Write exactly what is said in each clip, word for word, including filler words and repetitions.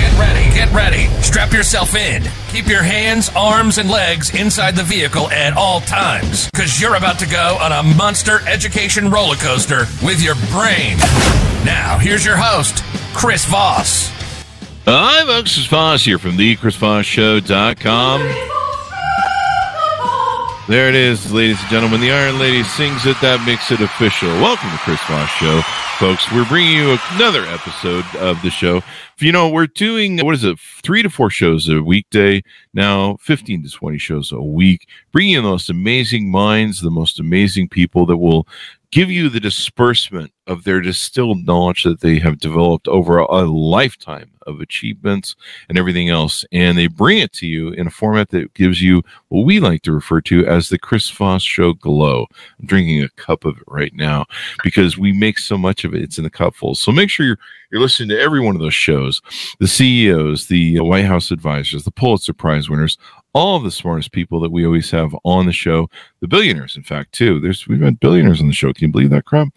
Get ready, get ready. Strap yourself in. Keep your hands, arms, and legs inside the vehicle at all times, because you're about to go on a monster education roller coaster with your brain. Now, here's your host, Chris Voss. Hi, folks. It's Voss here from the Chris Voss Show dot com. There it is, ladies and gentlemen. The Iron Lady sings it. That makes it official. Welcome to Chris Voss Show, folks. We're bringing you another episode of the show. You know, we're doing, what is it, three to four shows a weekday now, fifteen to twenty shows a week, bringing in the most amazing minds, the most amazing people that will give you the disbursement of their distilled knowledge that they have developed over a lifetime of achievements and everything else. And they bring it to you in a format that gives you what we like to refer to as the Chris Voss Show glow. I'm drinking a cup of it right now because we make so much of it. It's in the cupful. So make sure you're, you're listening to every one of those shows, the C E Os, the White House advisors, the Pulitzer Prize winners, all of the smartest people that we always have on the show, the billionaires, in fact, too. There's we've had billionaires on the show. Can you believe that crap?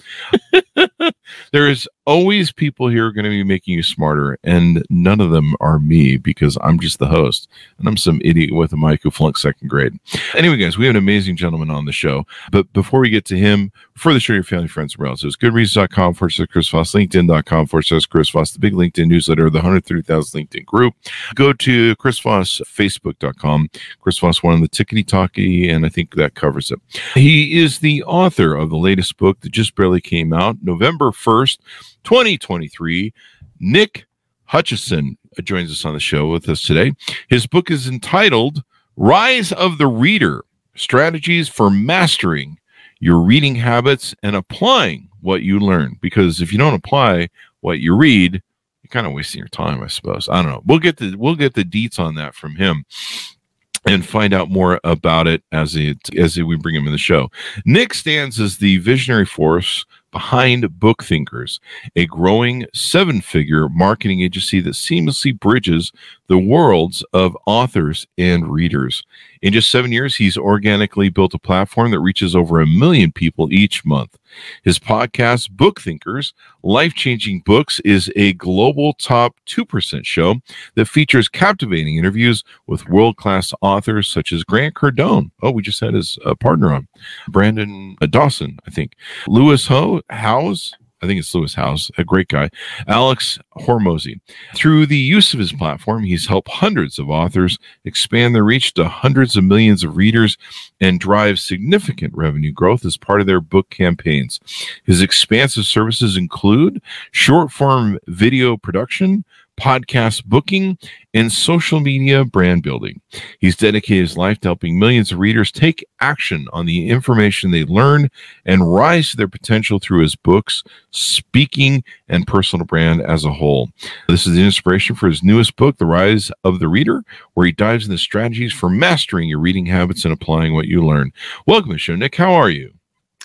There is always people here who are going to be making you smarter, and none of them are me because I'm just the host, and I'm some idiot with a mic who flunked second grade. Anyway, guys, we have an amazing gentleman on the show, but before we get to him, for the show your family, friends, and relatives, goodreads dot com forward slash Chris Voss, LinkedIn dot com forward slash Chris Voss, the big LinkedIn newsletter, the one hundred thirty thousand LinkedIn group. Go to Chris Voss, Facebook dot com, Chris Voss one on the tickety-talkie, and I think that covers it. He is the author of the latest book that just barely came out, November first, twenty twenty-three. Nick Hutchison joins us on the show with us today. His book is entitled Rise of the Reader, Strategies for Mastering Your Reading Habits and Applying What You Learn. Because if you don't apply what you read, you're kind of wasting your time, I suppose. I don't know. We'll get the we'll get the deets on that from him and find out more about it as it as we bring him in the show. Nick stands as the visionary force behind Book Thinkers, a growing seven-figure marketing agency that seamlessly bridges the worlds of authors and readers. In just seven years, he's organically built a platform that reaches over a million people each month. His podcast, Book Thinkers, Life-Changing Books, is a global top two percent show that features captivating interviews with world-class authors such as Grant Cardone. Oh, we just had his uh, partner on. Brandon uh, Dawson, I think. Lewis Ho, Howes. I think it's Lewis Howes, a great guy, Alex Hormozy. Through the use of his platform, he's helped hundreds of authors expand their reach to hundreds of millions of readers and drive significant revenue growth as part of their book campaigns. His expansive services include short-form video production, podcast booking, and social media brand building. He's dedicated his life to helping millions of readers take action on the information they learn and rise to their potential through his books, speaking, and personal brand as a whole. This is the inspiration for his newest book, The Rise of the Reader, where he dives into strategies for mastering your reading habits and applying what you learn. Welcome to the show, Nick. How are you?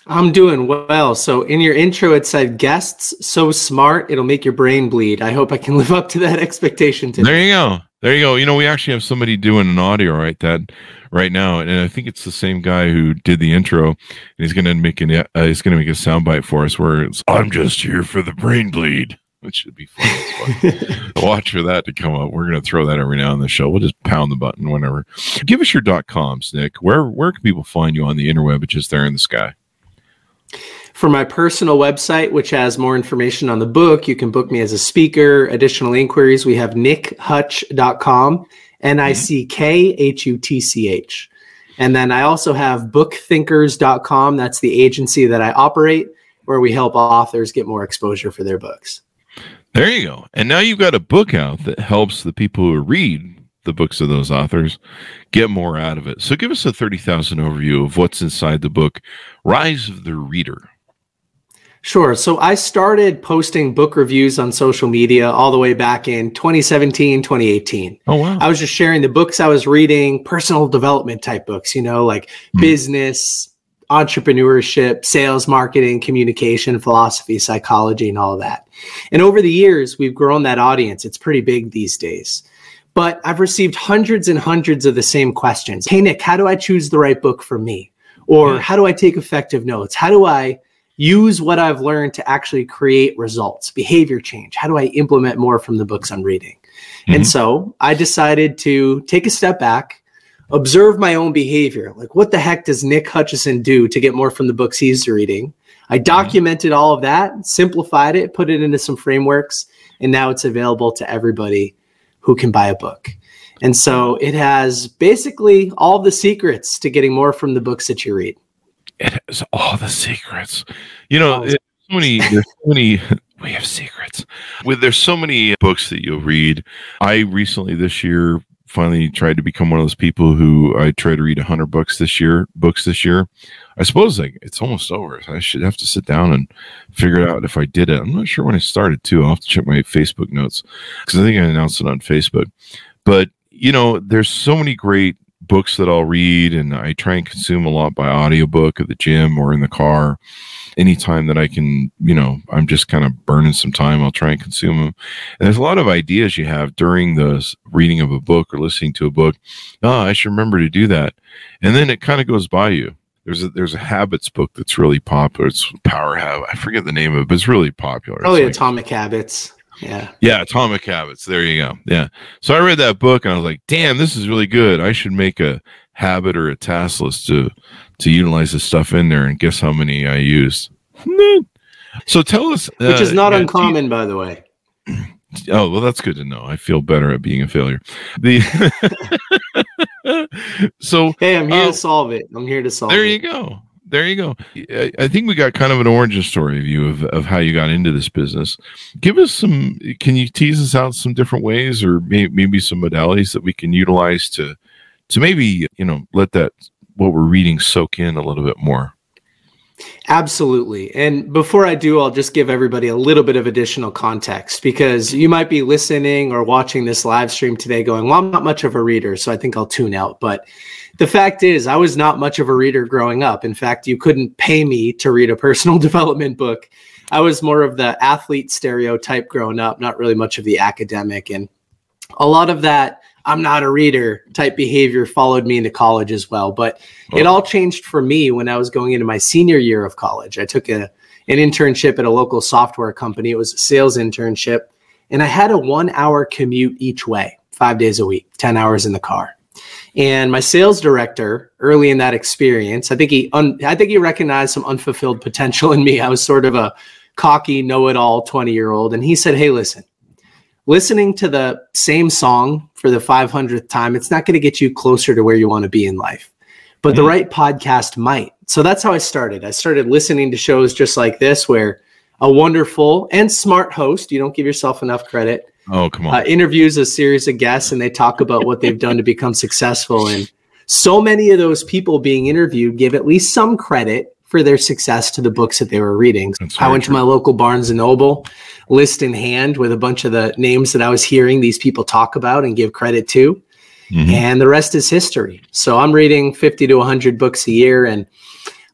I'm doing well. So in your intro, it said guests so smart, it'll make your brain bleed. I hope I can live up to that expectation today. There you go. There you go. You know, we actually have somebody doing an audio right that right now, and I think it's the same guy who did the intro, and he's going to make an, uh, he's going to make a soundbite for us where it's, I'm just here for the brain bleed, which should be fun. Watch for that to come up. We're going to throw that every now on the show. We'll just pound the button whenever. Give us your dot coms, Nick. Where, where can people find you on the interweb, which is there in the sky? For my personal website, which has more information on the book, you can book me as a speaker. Additional inquiries, we have nick hutch dot com, N I C K H U T C H. And then I also have book thinkers dot com. That's the agency that I operate, where we help authors get more exposure for their books. There you go. And now you've got a book out that helps the people who read the books of those authors get more out of it. So give us a thirty thousand overview of what's inside the book, Rise of the Reader. Sure. So I started posting book reviews on social media all the way back in twenty seventeen, twenty eighteen. Oh, wow. I was just sharing the books I was reading, personal development type books, you know, like hmm. business, entrepreneurship, sales, marketing, communication, philosophy, psychology, and all that. And over the years, we've grown that audience. It's pretty big these days. But I've received hundreds and hundreds of the same questions. Hey, Nick, how do I choose the right book for me? Or yeah. how do I take effective notes? How do I use what I've learned to actually create results, behavior change? How do I implement more from the books I'm reading? Mm-hmm. And so I decided to take a step back, observe my own behavior. Like, what the heck does Nick Hutchison do to get more from the books he's reading? I documented all of that, simplified it, put it into some frameworks, and now it's available to everybody who can buy a book. And so it has basically all the secrets to getting more from the books that you read. It has all the secrets. You know, there's so many, there's so many, we have secrets. With, there's so many books that you'll read. I recently this year finally tried to become one of those people who I try to read one hundred books this year, books this year. I suppose like it's almost over. So I should have to sit down and figure out if I did it. I'm not sure when I started too. I'll have to check my Facebook notes because I think I announced it on Facebook. But, you know, there's so many great books that I'll read, and I try and consume a lot by audiobook at the gym or in the car. Anytime that I can, you know, I'm just kind of burning some time, I'll try and consume them. And there's a lot of ideas you have during the reading of a book or listening to a book. Oh, I should remember to do that. And then it kind of goes by you. There's a, there's a habits book that's really popular. It's Power Habit. I forget the name of it, but it's really popular. Oh, yeah, like, Atomic Habits. Yeah. Yeah. Atomic Habits. There you go. Yeah. So I read that book and I was like, damn, this is really good. I should make a habit or a task list to, to utilize the stuff in there. And guess how many I used? So tell us, uh, which is not uh, uncommon, you, by the way. Oh, well, that's good to know. I feel better at being a failure. The so, hey, I'm here uh, to solve it. I'm here to solve there it. There you go. There you go. I think we got kind of an origin story of you, of, of how you got into this business. Give us some, can you tease us out some different ways or may, maybe some modalities that we can utilize to, to maybe, you know, let that, what we're reading soak in a little bit more? Absolutely. And before I do, I'll just give everybody a little bit of additional context, because you might be listening or watching this live stream today going, well, I'm not much of a reader, so I think I'll tune out. But the fact is, I was not much of a reader growing up. In fact, you couldn't pay me to read a personal development book. I was more of the athlete stereotype growing up, not really much of the academic. And a lot of that I'm not a reader type behavior followed me into college as well. But oh. It all changed for me when I was going into my senior year of college. I took a, an internship at a local software company. It was a sales internship. And I had a one-hour commute each way, five days a week, ten hours in the car. And my sales director, early in that experience, I think he, un- I think he recognized some unfulfilled potential in me. I was sort of a cocky, know-it-all twenty-year-old, and he said, "Hey, listen, listening to the same song for the five hundredth time, it's not going to get you closer to where you want to be in life, but the right podcast might." So that's how I started. I started listening to shows just like this, where a wonderful and smart host—you don't give yourself enough credit. Oh, come on. Uh, interviews a series of guests, and they talk about what they've done to become successful. And so many of those people being interviewed give at least some credit for their success to the books that they were reading. I went true. to my local Barnes and Noble, list in hand with a bunch of the names that I was hearing these people talk about and give credit to. Mm-hmm. And the rest is history. So I'm reading fifty to one hundred books a year. And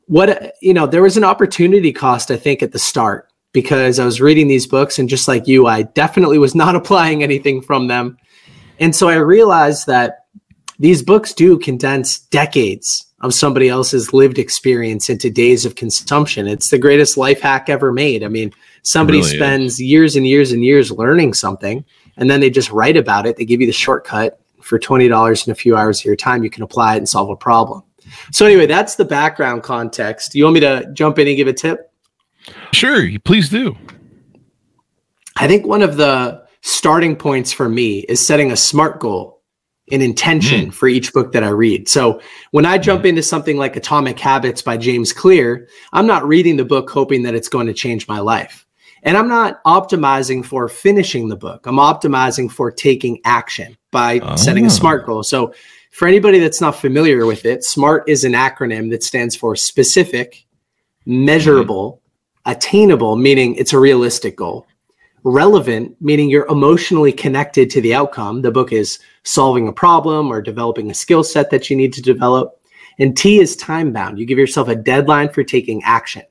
what, you know, there was an opportunity cost, I think, at the start, because I was reading these books, and just like you, I definitely was not applying anything from them. And so I realized that these books do condense decades of somebody else's lived experience into days of consumption. It's the greatest life hack ever made. I mean, somebody really spends is. years and years and years learning something, and then they just write about it. They give you the shortcut for twenty dollars in a few hours of your time. You can apply it and solve a problem. So anyway, that's the background context. You want me to jump in and give a tip? Sure, please do. I think one of the starting points for me is setting a SMART goal, an intention mm. for each book that I read. So when I jump mm. into something like Atomic Habits by James Clear, I'm not reading the book hoping that it's going to change my life. And I'm not optimizing for finishing the book. I'm optimizing for taking action by oh. setting a SMART goal. So for anybody that's not familiar with it, SMART is an acronym that stands for specific, measurable, attainable, meaning it's a realistic goal. Relevant, meaning you're emotionally connected to the outcome. The book is solving a problem or developing a skill set that you need to develop. And T is time bound. You give yourself a deadline for taking action.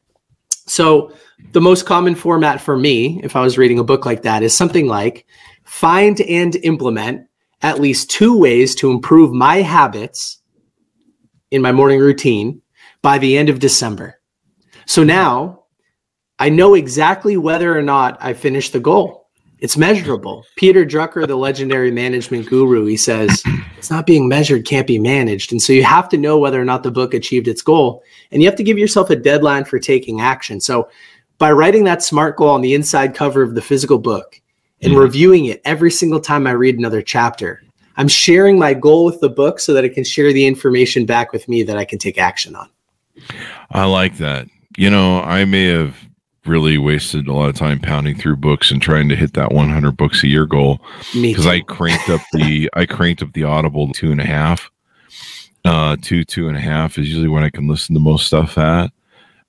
So the most common format for me, if I was reading a book like that, is something like find and implement at least two ways to improve my habits in my morning routine by the end of December. So now I know exactly whether or not I finished the goal. It's measurable. Peter Drucker, the legendary management guru, he says, it's not being measured, can't be managed. And so you have to know whether or not the book achieved its goal. And you have to give yourself a deadline for taking action. So by writing that SMART goal on the inside cover of the physical book and mm-hmm. reviewing it every single time I read another chapter, I'm sharing my goal with the book so that it can share the information back with me that I can take action on. I like that. You know, I may have really wasted a lot of time pounding through books and trying to hit that one hundred books a year goal, because I cranked up the I cranked up the Audible two and a half. Uh, two two and a half is usually when I can listen to most stuff at.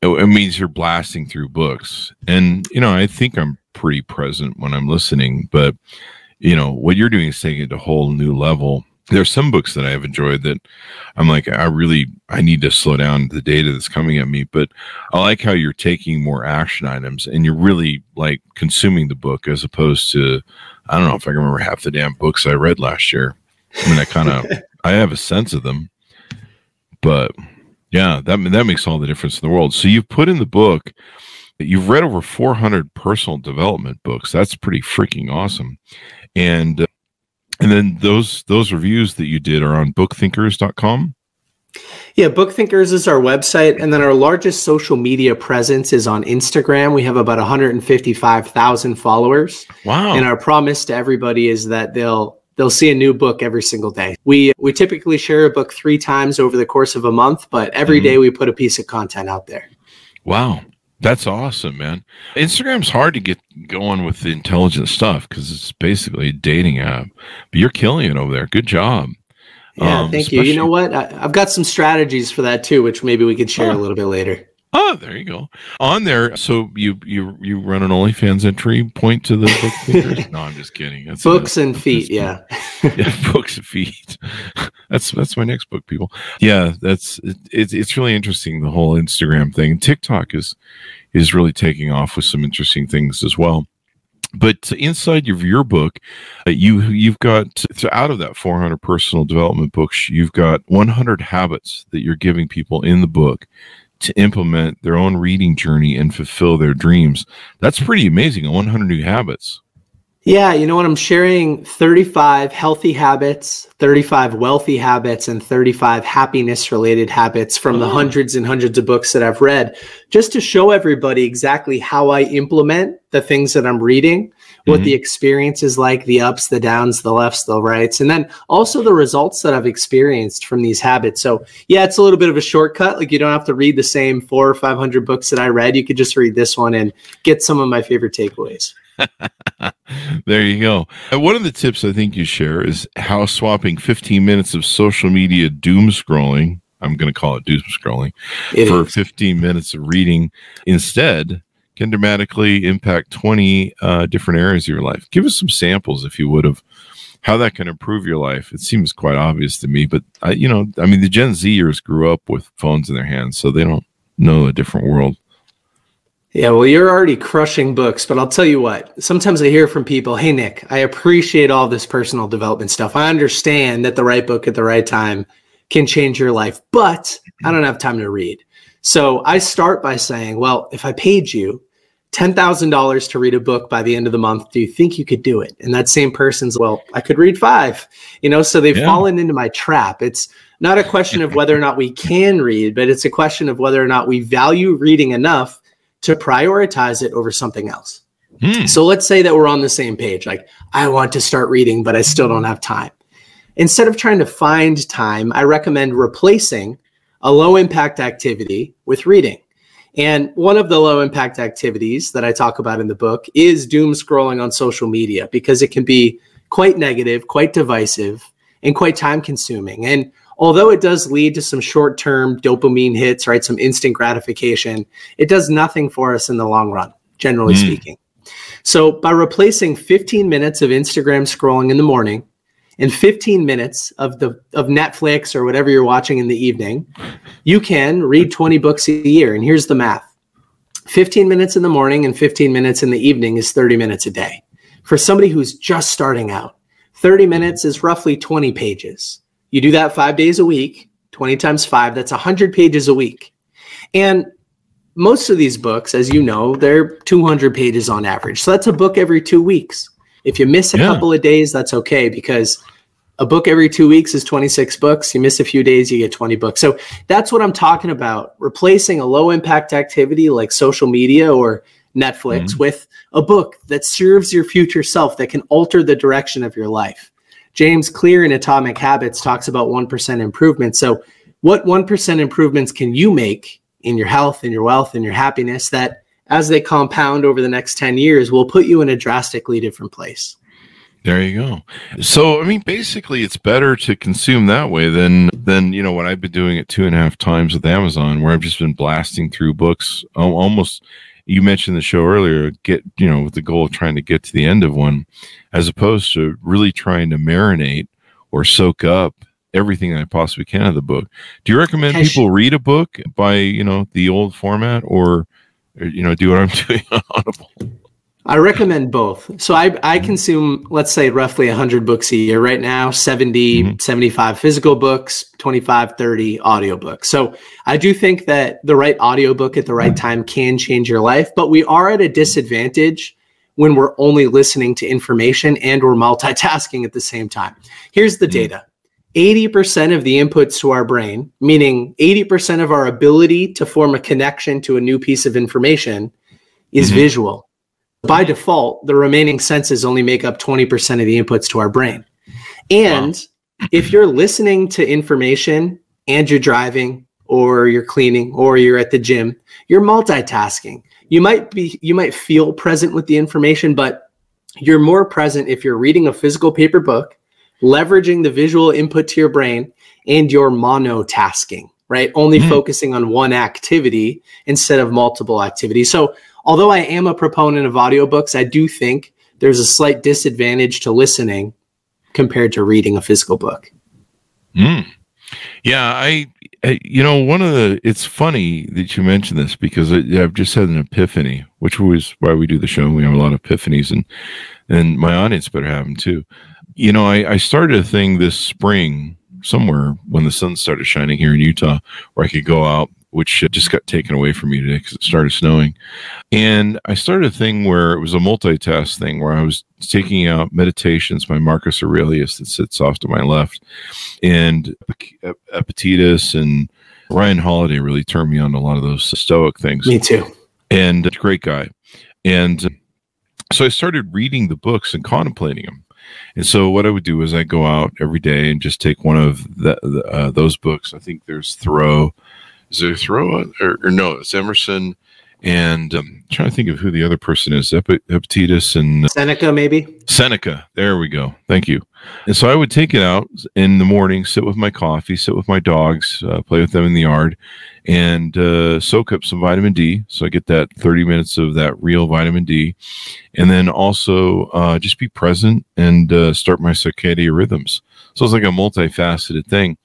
It, it means you're blasting through books, and you know I think I'm pretty present when I'm listening. But you know what you're doing is taking it to a whole new level. There's some books that I have enjoyed that I'm like, I really, I need to slow down the data that's coming at me. But I like how you're taking more action items and you're really like consuming the book as opposed to, I don't know if I can remember half the damn books I read last year. I mean, I kind of, I have a sense of them, but yeah, that, that makes all the difference in the world. So you've put in the book that you've read over four hundred personal development books. That's pretty freaking awesome. And uh, And then those those reviews that you did are on book thinkers dot com? Yeah, BookThinkers is our website. And then our largest social media presence is on Instagram. We have about one hundred fifty-five thousand followers. Wow. And our promise to everybody is that they'll they'll see a new book every single day. We we typically share a book three times over the course of a month, but every mm-hmm. day we put a piece of content out there. Wow. That's awesome, man. Instagram's hard to get going with the intelligent stuff because it's basically a dating app. But you're killing it over there. Good job. Yeah, um, thank you. You know what? I, I've got some strategies for that too, which maybe we could share oh. a little bit later. Oh, there you go. On there, so you you you run an OnlyFans entry, point to the book thinkers? No, I'm just kidding. That's books a, and that's feet, yeah. Yeah, books and feet. That's that's my next book, people. Yeah, that's it, it, it's really interesting, the whole Instagram thing. TikTok is is really taking off with some interesting things as well. But inside of your book, uh, you you've got so out of that four hundred personal development books, you've got one hundred habits that you're giving people in the book to implement their own reading journey and fulfill their dreams. That's pretty amazing. one hundred new habits. Yeah. You know what? I'm sharing thirty-five healthy habits, thirty-five wealthy habits, and thirty-five happiness related habits from the hundreds and hundreds of books that I've read, just to show everybody exactly how I implement the things that I'm reading, what mm-hmm. the experience is like, the ups, the downs, the lefts, the rights, and then also the results that I've experienced from these habits. So yeah, it's a little bit of a shortcut. Like you don't have to read the same four or five hundred books that I read. You could just read this one and get some of my favorite takeaways. There you go. And one of the tips I think you share is how swapping fifteen minutes of social media doom scrolling, I'm going to call it doom scrolling, it for is. fifteen minutes of reading instead can dramatically impact twenty uh, different areas of your life. Give us some samples, if you would, of how that can improve your life. It seems quite obvious to me, but I, you know, I mean, the Gen Zers grew up with phones in their hands, so they don't know a different world. Yeah, well, you're already crushing books, but I'll tell you what, sometimes I hear from people, hey, Nick, I appreciate all this personal development stuff. I understand that the right book at the right time can change your life, but I don't have time to read. So I start by saying, well, if I paid you ten thousand dollars to read a book by the end of the month, do you think you could do it? And that same person's, well, I could read five, you know, so they've yeah. fallen into my trap. It's not a question of whether or not we can read, but it's a question of whether or not we value reading enough to prioritize it over something else. Mm. So let's say that we're on the same page. Like I want to start reading, but I still don't have time. Instead of trying to find time, I recommend replacing a low impact activity with reading. And one of the low impact activities that I talk about in the book is doom scrolling on social media, because it can be quite negative, quite divisive, and quite time consuming. And although it does lead to some short-term dopamine hits, right, some instant gratification, it does nothing for us in the long run, generally mm. speaking. So by replacing fifteen minutes of Instagram scrolling in the morning in fifteen minutes of the of Netflix or whatever you're watching in the evening, you can read twenty books a year. And here's the math. fifteen minutes in the morning and fifteen minutes in the evening is thirty minutes a day. For somebody who's just starting out, thirty minutes is roughly twenty pages. You do that five days a week, twenty times five, that's one hundred pages a week. And most of these books, as you know, they're two hundred pages on average. So that's a book every two weeks. If you miss a yeah. couple of days, that's okay, because a book every two weeks is twenty-six books. You miss a few days, you get twenty books. So that's what I'm talking about, replacing a low-impact activity like social media or Netflix mm-hmm. with a book that serves your future self, that can alter the direction of your life. James Clear in Atomic Habits talks about one percent improvement. So what one percent improvements can you make in your health, in your wealth, in your happiness that, as they compound over the next ten years, will put you in a drastically different place? There you go. So, I mean, basically, it's better to consume that way than, than you know, what I've been doing it two and a half times with Amazon, where I've just been blasting through books. Almost, you mentioned the show earlier, get, you know, with the goal of trying to get to the end of one, as opposed to really trying to marinate or soak up everything that I possibly can of the book. Do you recommend people read a book by, you know, the old format, or, you know, do what I'm doing on Audible? I recommend both. So I, I consume, let's say, roughly one hundred books a year right now, seventy, mm-hmm. seventy-five physical books, twenty-five, thirty audiobooks. So I do think that the right audiobook at the right time can change your life, but we are at a disadvantage when we're only listening to information and we're multitasking at the same time. Here's the data. eighty percent of the inputs to our brain, meaning eighty percent of our ability to form a connection to a new piece of information, is mm-hmm. visual. By default, the remaining senses only make up twenty percent of the inputs to our brain. And wow. if you're listening to information and you're driving or you're cleaning or you're at the gym, you're multitasking. You might be, you might feel present with the information, but you're more present if you're reading a physical paper book, leveraging the visual input to your brain, and you're monotasking, right? Only mm. focusing on one activity instead of multiple activities. So although I am a proponent of audiobooks, I do think there's a slight disadvantage to listening compared to reading a physical book. Mm. Yeah, I, I, you know, one of the, it's funny that you mentioned this, because I, I've just had an epiphany, which was why we do the show. We have a lot of epiphanies, and, and my audience better have them too. You know, I, I started a thing this spring somewhere when the sun started shining here in Utah, where I could go out, which just got taken away from me today because it started snowing. And I started a thing where it was a multitask thing, where I was taking out Meditations by Marcus Aurelius that sits off to my left, and Epictetus, and Ryan Holiday really turned me on to a lot of those Stoic things. Me too. And a great guy. And so I started reading the books and contemplating them. And so what I would do is I go out every day and just take one of the, the, uh, those books. I think there's Thoreau. Is there Thoreau? Or, or no, it's Emerson. And um, I'm trying to think of who the other person is. Epi- Epictetus and... Seneca, maybe? Seneca. There we go. Thank you. And so I would take it out in the morning, sit with my coffee, sit with my dogs, uh, play with them in the yard, and uh, soak up some vitamin D. So I get that thirty minutes of that real vitamin D. And then also uh, just be present and uh, start my circadian rhythms. So it's like a multifaceted thing.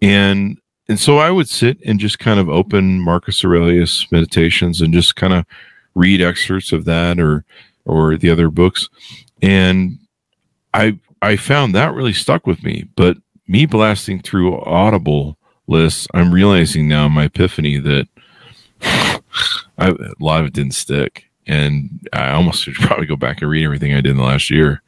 And And so I would sit and just kind of open Marcus Aurelius Meditations and just kind of read excerpts of that, or or the other books. And I I found that really stuck with me. But me blasting through Audible lists, I'm realizing now in my epiphany that I, a lot of it didn't stick. And I almost should probably go back and read everything I did in the last year.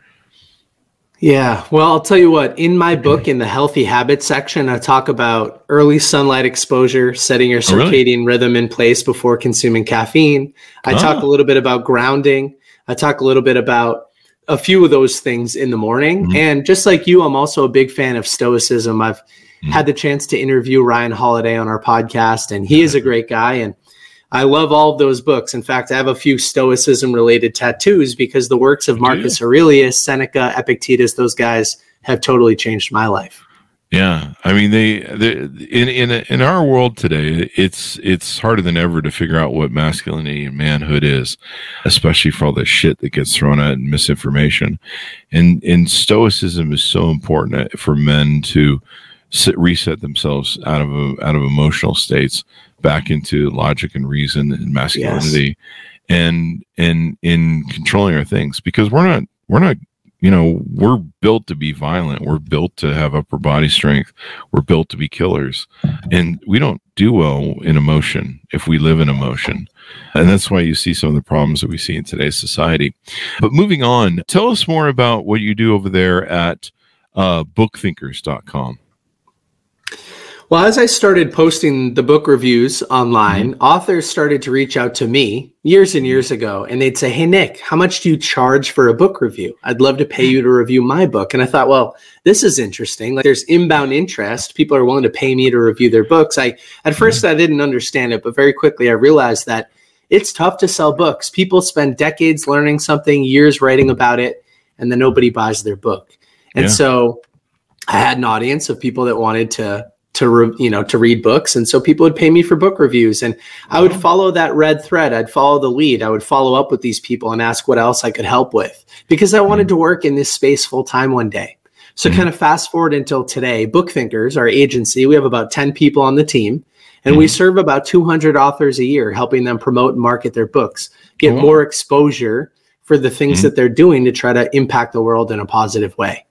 Yeah. Well, I'll tell you what, in my book, in the healthy habits section, I talk about early sunlight exposure, setting your circadian oh, really? rhythm in place before consuming caffeine. I oh. talk a little bit about grounding. I talk a little bit about a few of those things in the morning. Mm-hmm. And just like you, I'm also a big fan of Stoicism. I've mm-hmm. had the chance to interview Ryan Holiday on our podcast, and he is a great guy. And I love all of those books. In fact, I have a few Stoicism-related tattoos, because the works of Marcus Aurelius, Seneca, Epictetus, those guys have totally changed my life. Yeah, I mean, they, they in in in our world today, it's it's harder than ever to figure out what masculinity and manhood is, especially for all the shit that gets thrown at and misinformation. And and stoicism is so important for men to sit, reset themselves out of a, out of emotional states back into logic and reason and masculinity, yes. and and in controlling our things, because we're not we're not. You know, we're built to be violent. We're built to have upper body strength. We're built to be killers. And we don't do well in emotion if we live in emotion. And that's why you see some of the problems that we see in today's society. But moving on, tell us more about what you do over there at uh, book thinkers dot com. Well, as I started posting the book reviews online, mm-hmm. authors started to reach out to me years and years ago, and they'd say, hey, Nick, how much do you charge for a book review? I'd love to pay you to review my book. And I thought, well, this is interesting. Like, there's inbound interest. People are willing to pay me to review their books. I At first, I didn't understand it, but very quickly I realized that it's tough to sell books. People spend decades learning something, years writing about it, and then nobody buys their book. And yeah. so I had an audience of people that wanted to to, re- you know, to read books. And so people would pay me for book reviews, and I would follow that red thread. I'd follow the lead. I would follow up with these people and ask what else I could help with, because I wanted to work in this space full time one day. So kind of fast forward until today, Book Thinkers, our agency, we have about ten people on the team, and we serve about two hundred authors a year, helping them promote and market their books, get more exposure for the things that they're doing to try to impact the world in a positive way.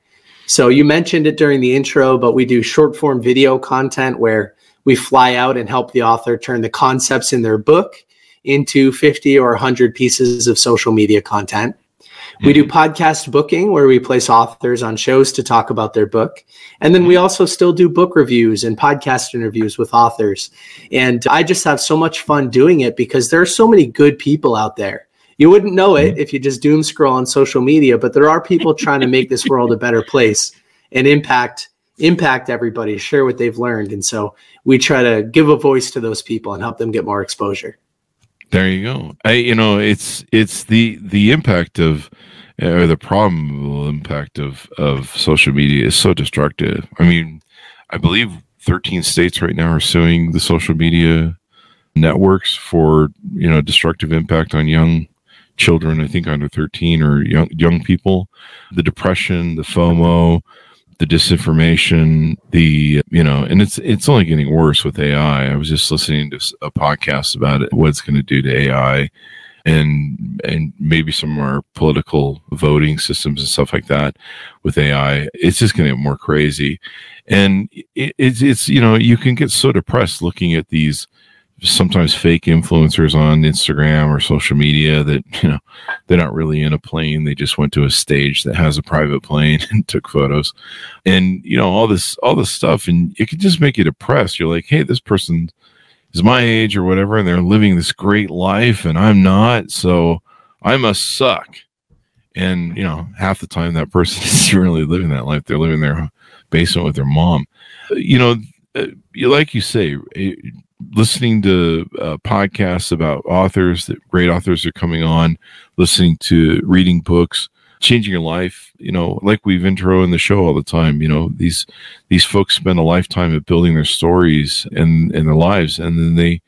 So you mentioned it during the intro, but we do short form video content where we fly out and help the author turn the concepts in their book into fifty or one hundred pieces of social media content. Mm-hmm. We do podcast booking where we place authors on shows to talk about their book. And then we also still do book reviews and podcast interviews with authors. And I just have so much fun doing it because there are so many good people out there. You wouldn't know it if you just doom scroll on social media, but there are people trying to make this world a better place and impact impact everybody, share what they've learned. And so we try to give a voice to those people and help them get more exposure. There you go. I, you know, it's it's the the impact of or the probable impact of of social media is so destructive. I mean, I believe thirteen states right now are suing the social media networks for, you know, destructive impact on young children, I think under thirteen, or young young people. The depression, the FOMO, the disinformation, the, you know, and it's it's only getting worse with A I. I was just listening to a podcast about it, what it's going to do to A I, and and maybe some of our political voting systems and stuff like that with A I. It's just going to get more crazy, and it, it's it's you know, you can get so depressed looking at these sometimes fake influencers on Instagram or social media that, you know, they're not really in a plane. They just went to a stage that has a private plane and took photos, and, you know, all this, all this stuff. And it can just make you depressed. You're like, hey, this person is my age or whatever, and they're living this great life and I'm not, so I must suck. And, you know, half the time that person is really living that life. They're living in their basement with their mom. You know, like you say, it, listening to uh, podcasts about authors, that great authors are coming on, listening to, reading books, changing your life. You know, like we've intro in the show all the time, you know, these, these folks spend a lifetime of building their stories and, and their lives. And then they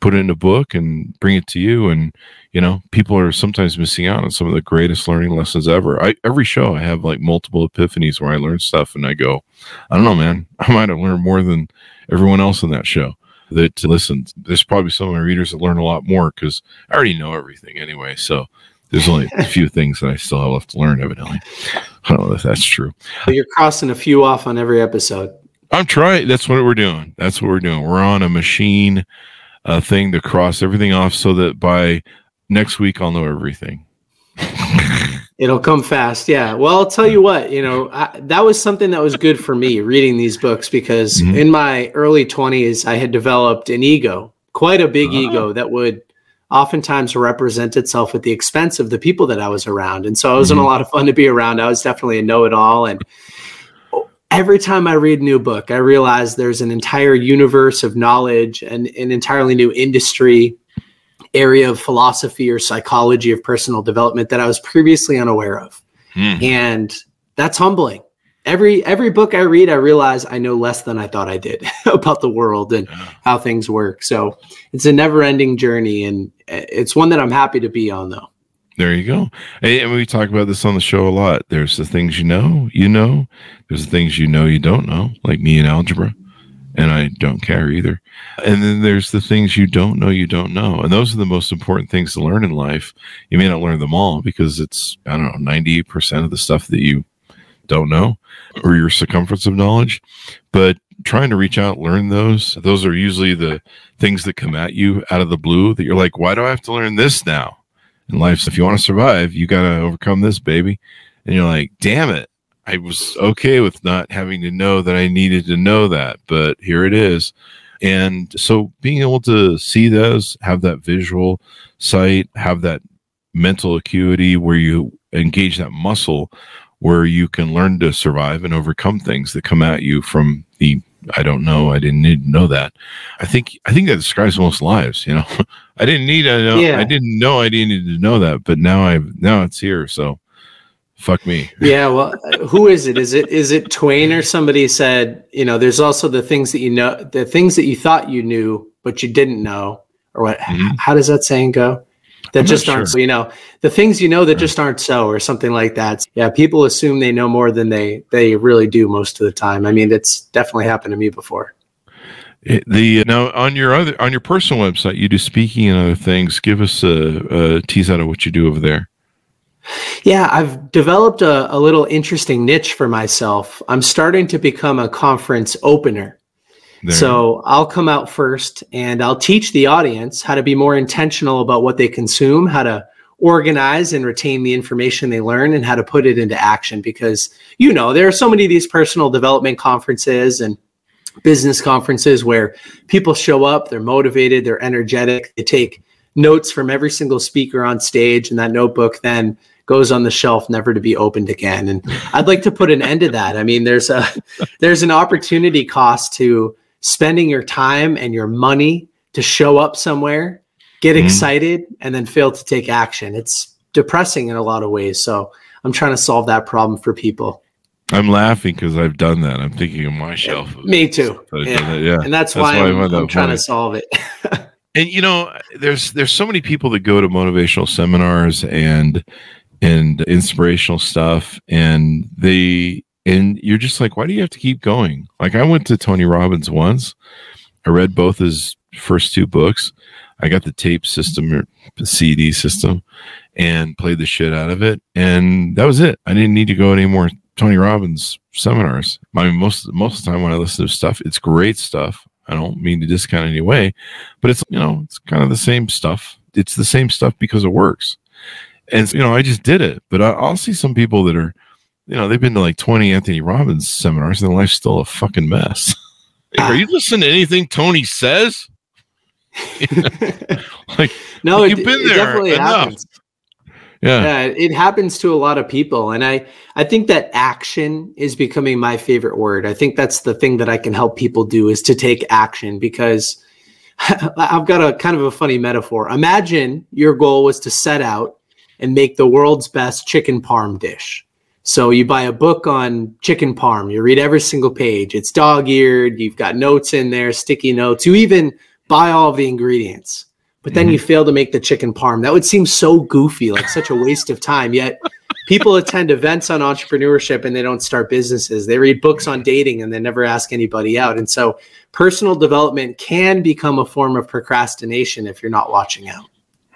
put it in a book and bring it to you. And, you know, people are sometimes missing out on some of the greatest learning lessons ever. I, every show I have like multiple epiphanies where I learn stuff and I go, I don't know, man, I might've learned more than everyone else in that show that listens. There's probably some of my readers that learn a lot more because I already know everything anyway. So there's only a few things that I still have left to learn, evidently. I don't know if that's true. But you're crossing a few off on every episode. I'm trying. That's what we're doing. That's what we're doing. We're on a machine uh, thing to cross everything off so that by next week I'll know everything. It'll come fast. Yeah. Well, I'll tell you what, you know, I, that was something that was good for me reading these books, because mm-hmm. in my early twenties, I had developed an ego, quite a big uh-huh. ego that would oftentimes represent itself at the expense of the people that I was around. And so I wasn't mm-hmm. a lot of fun to be around. I was definitely a know-it-all. And every time I read a new book, I realize there's an entire universe of knowledge and an entirely new industry, area of philosophy or psychology of personal development that I was previously unaware of. Mm. And that's humbling. every every book I read, I realize I know less than I thought I did about the world and yeah. how things work. So it's a never-ending journey, and it's one that I'm happy to be on, though. There you go. And we talk about this on the show a lot. There's the things you know, you know. There's the things you know you don't know, like me in algebra, and I don't care either. And then there's the things you don't know you don't know. And those are the most important things to learn in life. You may not learn them all because it's, I don't know, ninety percent of the stuff that you don't know or your circumference of knowledge. But trying to reach out, learn those. Those are usually the things that come at you out of the blue that you're like, why do I have to learn this now? In life, if you want to survive, you got to overcome this, baby. And you're like, damn it. I was okay with not having to know that I needed to know that, but here it is. And so being able to see those, have that visual sight, have that mental acuity where you engage that muscle, where you can learn to survive and overcome things that come at you from the, I don't know, I didn't need to know that. I think I think that describes most lives, you know. I didn't need I know yeah. I didn't know I didn't need to know that, but now I now it's here, so fuck me. Yeah, well, who is it? Is it is it Twain or somebody said, you know, there's also the things that you know, the things that you thought you knew but you didn't know, or what mm-hmm. how does that saying go? That I'm just aren't sure. so, you know, the things you know that right. just aren't so, or something like that. Yeah, people assume they know more than they they really do most of the time. I mean, it's definitely happened to me before. It, the now on your other on your personal website, you do speaking and other things. Give us a, a tease out of what you do over there. Yeah, I've developed a, a little interesting niche for myself. I'm starting to become a conference opener. There. So I'll come out first and I'll teach the audience how to be more intentional about what they consume, how to organize and retain the information they learn, and how to put it into action. Because, you know, there are so many of these personal development conferences and business conferences where people show up, they're motivated, they're energetic, they take notes from every single speaker on stage, and that notebook then goes on the shelf, never to be opened again. And I'd like to put an end to that. I mean, there's a there's an opportunity cost to spending your time and your money to show up somewhere, get mm-hmm. excited, and then fail to take action. It's depressing in a lot of ways. So I'm trying to solve that problem for people. I'm laughing because I've done that. I'm thinking of my shelf. Me too. Yeah. yeah. And that's, that's why, why I'm, I'm, I'm trying to solve it. And, you know, there's, there's so many people that go to motivational seminars and, and inspirational stuff. And they, And you're just like, why do you have to keep going? Like, I went to Tony Robbins once. I read both his first two books. I got the tape system or the C D system and played the shit out of it. And that was it. I didn't need to go to any more Tony Robbins seminars. I mean, most, most of the time when I listen to stuff, it's great stuff. I don't mean to discount in any way, but it's, you know, it's kind of the same stuff. It's the same stuff because it works. And, you know, I just did it. But I, I'll see some people that are, you know, they've been to like twenty Anthony Robbins seminars and their life's still a fucking mess. Like, are you listening to anything Tony says? like, no, like it, you've been it there definitely enough. Happens. Yeah. yeah, it happens to a lot of people. And I, I think that action is becoming my favorite word. I think that's the thing that I can help people do, is to take action, because I've got a kind of a funny metaphor. Imagine your goal was to set out and make the world's best chicken parm dish. So you buy a book on chicken parm, you read every single page, it's dog-eared, you've got notes in there, sticky notes, you even buy all of the ingredients, but then mm-hmm. you fail to make the chicken parm. That would seem so goofy, like such a waste of time, yet people attend events on entrepreneurship and they don't start businesses. They read books on dating and they never ask anybody out. And so personal development can become a form of procrastination if you're not watching out.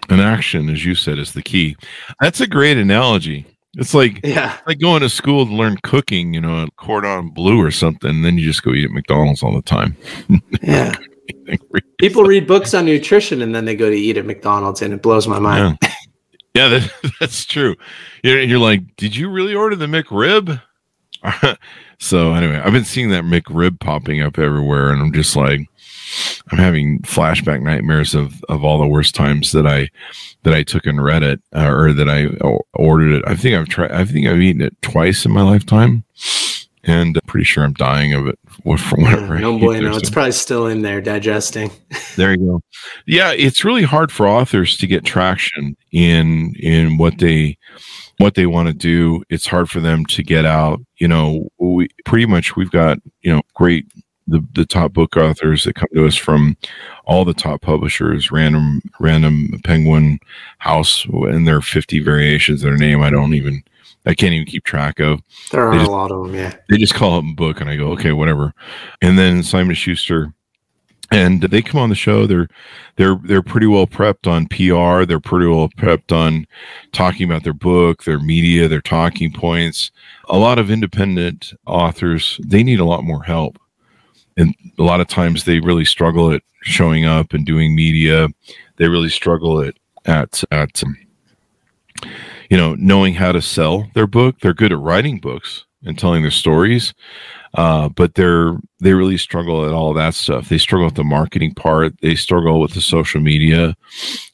And action, as you said, is the key. That's a great analogy. It's like yeah. like going to school to learn cooking, you know, at Cordon Bleu or something, and then you just go eat at McDonald's all the time. Yeah. People read books on nutrition, and then they go to eat at McDonald's, and it blows my mind. Yeah, yeah that, that's true. You're, you're like, did you really order the McRib? So anyway, I've been seeing that McRib popping up everywhere, and I'm just like, I'm having flashback nightmares of, of all the worst times that I that I took and read it uh, or that I ordered it. I think I've tried. I think I've eaten it twice in my lifetime, and I'm pretty sure I'm dying of it from whatever. Yeah, no bueno, it's probably still in there digesting. There you go. Yeah, it's really hard for authors to get traction in in what they what they want to do. It's hard for them to get out. You know, we pretty much we've got you know great. The, the top book authors that come to us from all the top publishers, Random Random Penguin House, and there are fifty variations of their name. I don't even, I can't even keep track of. There are just, a lot of them, yeah. They just call it a book, and I go, okay, whatever. And then Simon and Schuster, and they come on the show. They're they're they're pretty well prepped on P R. They're pretty well prepped on talking about their book, their media, their talking points. A lot of independent authors, they need a lot more help. And a lot of times they really struggle at showing up and doing media. They really struggle at, at, at um, you know, knowing how to sell their book. They're good at writing books and telling their stories, uh, but they're they really struggle at all that stuff. They struggle with the marketing part. They struggle with the social media,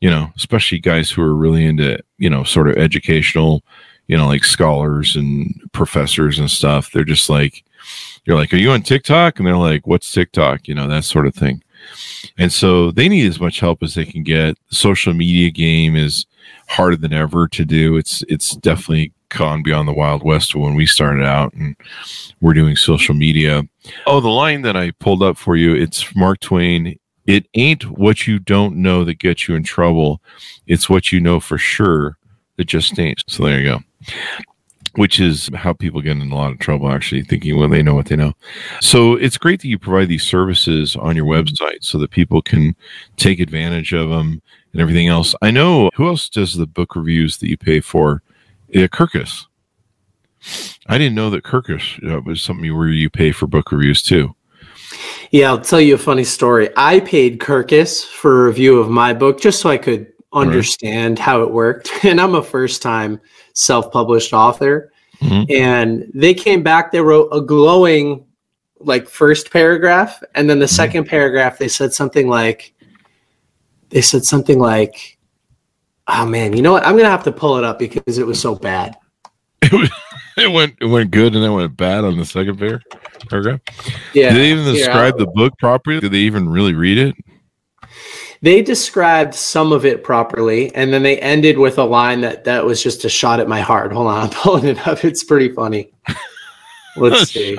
you know, especially guys who are really into, you know, sort of educational, you know, like scholars and professors and stuff. They're just like, you're like, are you on TikTok? And they're like, what's TikTok? You know, that sort of thing. And so they need as much help as they can get. The social media game is harder than ever to do. It's it's definitely gone beyond the Wild West when we started out and we're doing social media. Oh, the line that I pulled up for you, it's Mark Twain. It ain't what you don't know that gets you in trouble. It's what you know for sure that just ain't. So there you go. Which is how people get in a lot of trouble, actually, thinking, well, they know what they know. So it's great that you provide these services on your website so that people can take advantage of them and everything else. I know, who else does the book reviews that you pay for? Yeah, Kirkus. I didn't know that Kirkus you know, was something where you pay for book reviews, too. Yeah, I'll tell you a funny story. I paid Kirkus for a review of my book just so I could understand how it worked. And I'm a first-time self-published author. Mm-hmm. And they came back, they wrote a glowing, like, first paragraph. And then the mm-hmm. second paragraph, they said something like, they said something like, oh, man, you know what? I'm going to have to pull it up because it was so bad. It, was, it, went, it went good and then went bad on the second par- paragraph? Yeah. Did they even describe yeah. the book properly? Did they even really read it? They described some of it properly, and then they ended with a line that, that was just a shot at my heart. Hold on, I'm pulling it up. It's pretty funny. Let's see.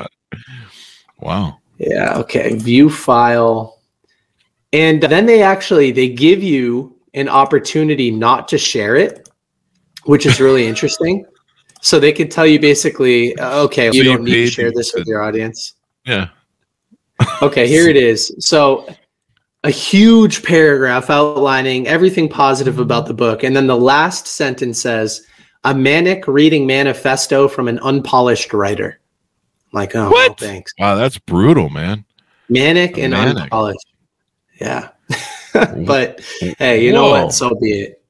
Wow. Yeah, okay. View file. And then they actually, they give you an opportunity not to share it, which is really interesting. So they can tell you basically, okay, so you don't you need to share this with your audience. Yeah. Okay, here it is. So a huge paragraph outlining everything positive about the book. And then the last sentence says, a manic reading manifesto from an unpolished writer. I'm like, oh, well, thanks. Wow, that's brutal, man. Manic a and manic. Unpolished. Yeah. But, hey, you Whoa. know what? So be it.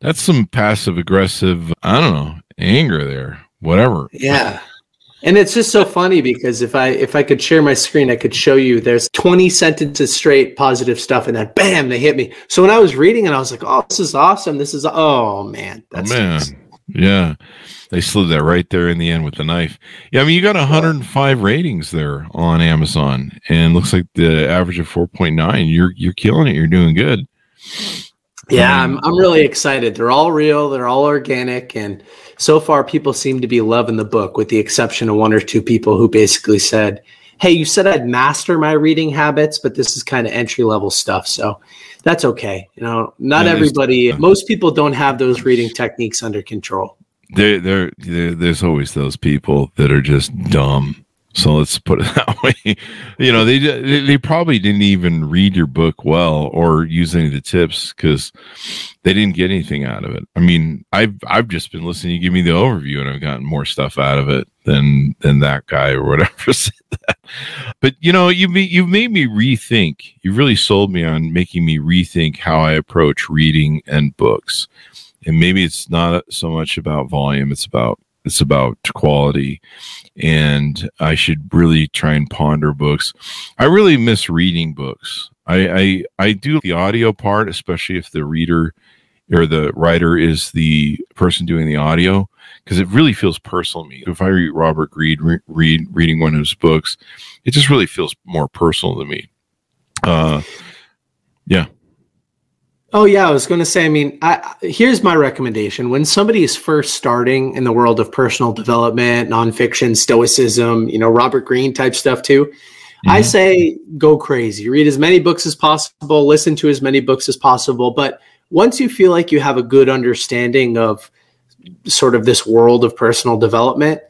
That's some passive-aggressive, I don't know, anger there. Whatever. Yeah. And it's just so funny because if I if I could share my screen, I could show you there's twenty sentences straight positive stuff, and then bam, they hit me. So when I was reading it, I was like, oh, this is awesome. This is, oh, man. That's oh, man. Nice. Yeah. They slid that right there in the end with the knife. Yeah, I mean, you got one hundred five ratings there on Amazon, and it looks like the average of four point nine. You're you're killing it. You're doing good. Yeah, I'm I'm really excited. They're all real. They're all organic. And so far, people seem to be loving the book, with the exception of one or two people who basically said, hey, you said I'd master my reading habits, but this is kind of entry-level stuff. So that's okay. You know, not yeah, everybody, most people don't have those reading techniques under control. There, there, there's always those people that are just dumb. So let's put it that way. You know, they they probably didn't even read your book well or use any of the tips because they didn't get anything out of it. I mean, I've I've just been listening. You give me the overview, and I've gotten more stuff out of it than than that guy or whatever said that. But you know, you you made me rethink. You really sold me on making me rethink how I approach reading and books. And maybe it's not so much about volume; it's about It's about quality, and I should really try and ponder books. I really miss reading books. I, I I do the audio part, especially if the reader or the writer is the person doing the audio, because it really feels personal to me. If I read Robert Greene, re- read reading one of his books, it just really feels more personal to me. Uh, yeah. Oh, yeah. I was going to say, I mean, I, here's my recommendation. When somebody is first starting in the world of personal development, nonfiction, stoicism, you know, Robert Greene type stuff too, mm-hmm. I say go crazy. Read as many books as possible. Listen to as many books as possible. But once you feel like you have a good understanding of sort of this world of personal development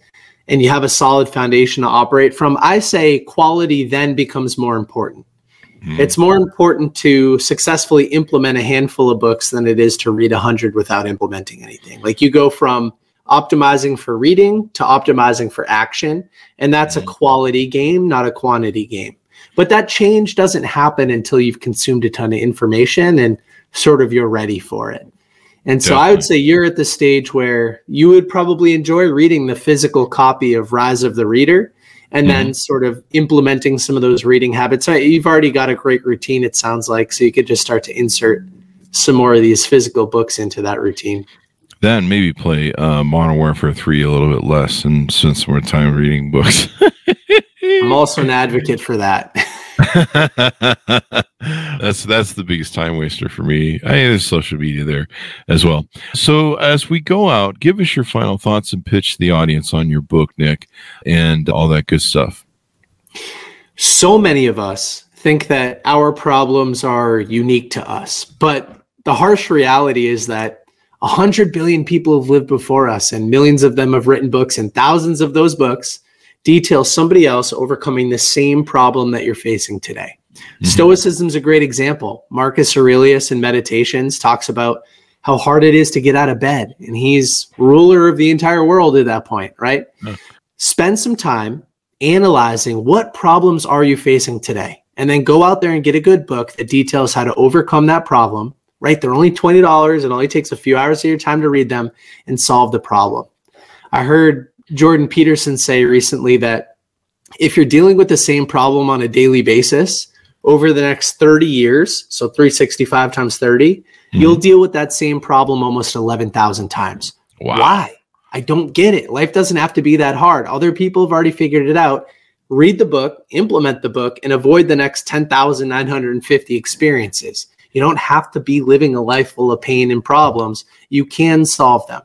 and you have a solid foundation to operate from, I say quality then becomes more important. It's more important to successfully implement a handful of books than it is to read one hundred without implementing anything. Like you go from optimizing for reading to optimizing for action, and that's a quality game, not a quantity game. But that change doesn't happen until you've consumed a ton of information and sort of you're ready for it. And so Definitely. I would say you're at the stage where you would probably enjoy reading the physical copy of Rise of the Reader, and then mm-hmm. sort of implementing some of those reading habits. So you've already got a great routine, it sounds like, so you could just start to insert some more of these physical books into that routine. Then maybe play uh, Modern Warfare three a little bit less, and spend some more time reading books. I'm also an advocate for that. that's that's the biggest time waster for me. I there's social media there as well. So as we go out, give us your final thoughts and pitch the audience on your book, Nick, and all that good stuff. So many of us think that our problems are unique to us, but the harsh reality is that one hundred billion people have lived before us, and millions of them have written books, and thousands of those books detail somebody else overcoming the same problem that you're facing today. Mm-hmm. Stoicism is a great example. Marcus Aurelius in Meditations talks about how hard it is to get out of bed, and he's ruler of the entire world at that point, right? Mm-hmm. Spend some time analyzing what problems are you facing today, and then go out there and get a good book that details how to overcome that problem, right? They're only twenty dollars. It only takes a few hours of your time to read them and solve the problem. I heard Jordan Peterson say recently that if you're dealing with the same problem on a daily basis over the next thirty years, so three sixty-five times thirty, mm-hmm. you'll deal with that same problem almost eleven thousand times. Wow. Why? I don't get it. Life doesn't have to be that hard. Other people have already figured it out. Read the book, implement the book, and avoid the next ten thousand nine hundred fifty experiences. You don't have to be living a life full of pain and problems. You can solve them.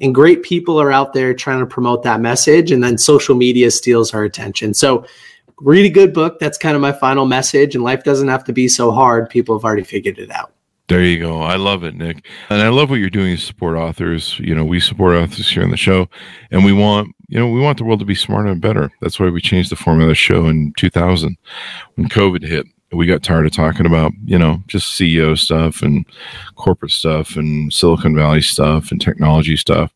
And great people are out there trying to promote that message. And then social media steals our attention. So read a good book. That's kind of my final message. And life doesn't have to be so hard. People have already figured it out. There you go. I love it, Nick. And I love what you're doing to support authors. You know, we support authors here on the show, and we want, you know, we want the world to be smarter and better. That's why we changed the format of the show in two thousand when COVID hit. We got tired of talking about, you know, just C E O stuff and corporate stuff and Silicon Valley stuff and technology stuff.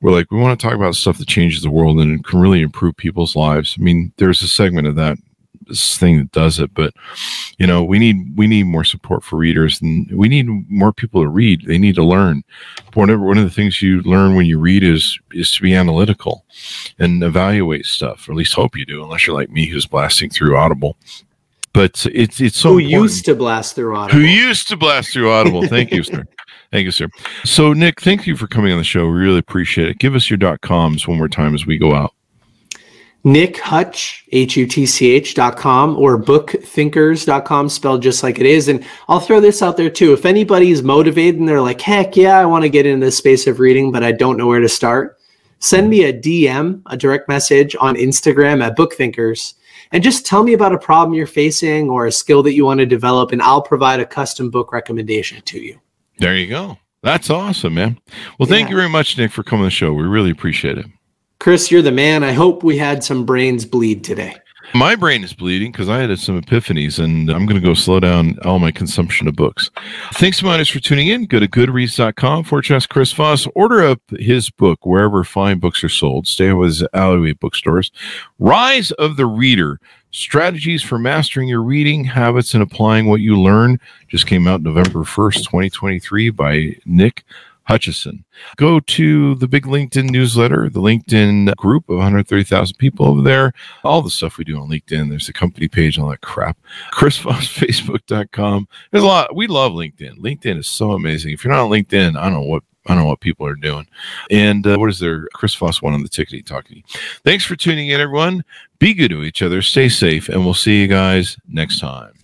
We're like, we want to talk about stuff that changes the world and it can really improve people's lives. I mean, there's a segment of that thing that does it, but you know, we need, we need more support for readers, and we need more people to read. They need to learn. Whatever, one of the things you learn when you read is, is to be analytical and evaluate stuff, or at least hope you do, unless you're like me, who's blasting through Audible. But it's it's so who important. used to blast through Audible. Who used to blast through Audible. Thank you, sir. Thank you, sir. So, Nick, thank you for coming on the show. We really appreciate it. Give us your dot coms one more time as we go out. Nick Hutch, H U T C H dot com, or book thinkers dot com, spelled just like it is. And I'll throw this out there too. If anybody's motivated and they're like, heck yeah, I want to get into the space of reading, but I don't know where to start, send me a D M, a direct message on Instagram at book thinkers. And just tell me about a problem you're facing or a skill that you want to develop, and I'll provide a custom book recommendation to you. There you go. That's awesome, man. Well, yeah. Thank you very much, Nick, for coming on the show. We really appreciate it. Chris, you're the man. I hope we had some brains bleed today. My brain is bleeding because I had some epiphanies, and I'm going to go slow down all my consumption of books. Thanks so much for tuning in. Go to goodreads dot com forward slash Chris Voss. Order up his book wherever fine books are sold. Stay with his alleyway bookstores. Rise of the Reader, Strategies for Mastering Your Reading Habits and Applying What You Learn, just came out November first, twenty twenty-three by Nick Hutchison. Go to the big LinkedIn newsletter, the LinkedIn group of one hundred thirty thousand people over there. All the stuff we do on LinkedIn. There's the company page and all that crap. chris foss facebook dot com. There's a lot. We love LinkedIn. LinkedIn is so amazing. If you're not on LinkedIn, I don't know what I don't know what people are doing. And uh, what is there? Chris Foss one on the tickety talkity. Thanks for tuning in, everyone. Be good to each other. Stay safe, and we'll see you guys next time.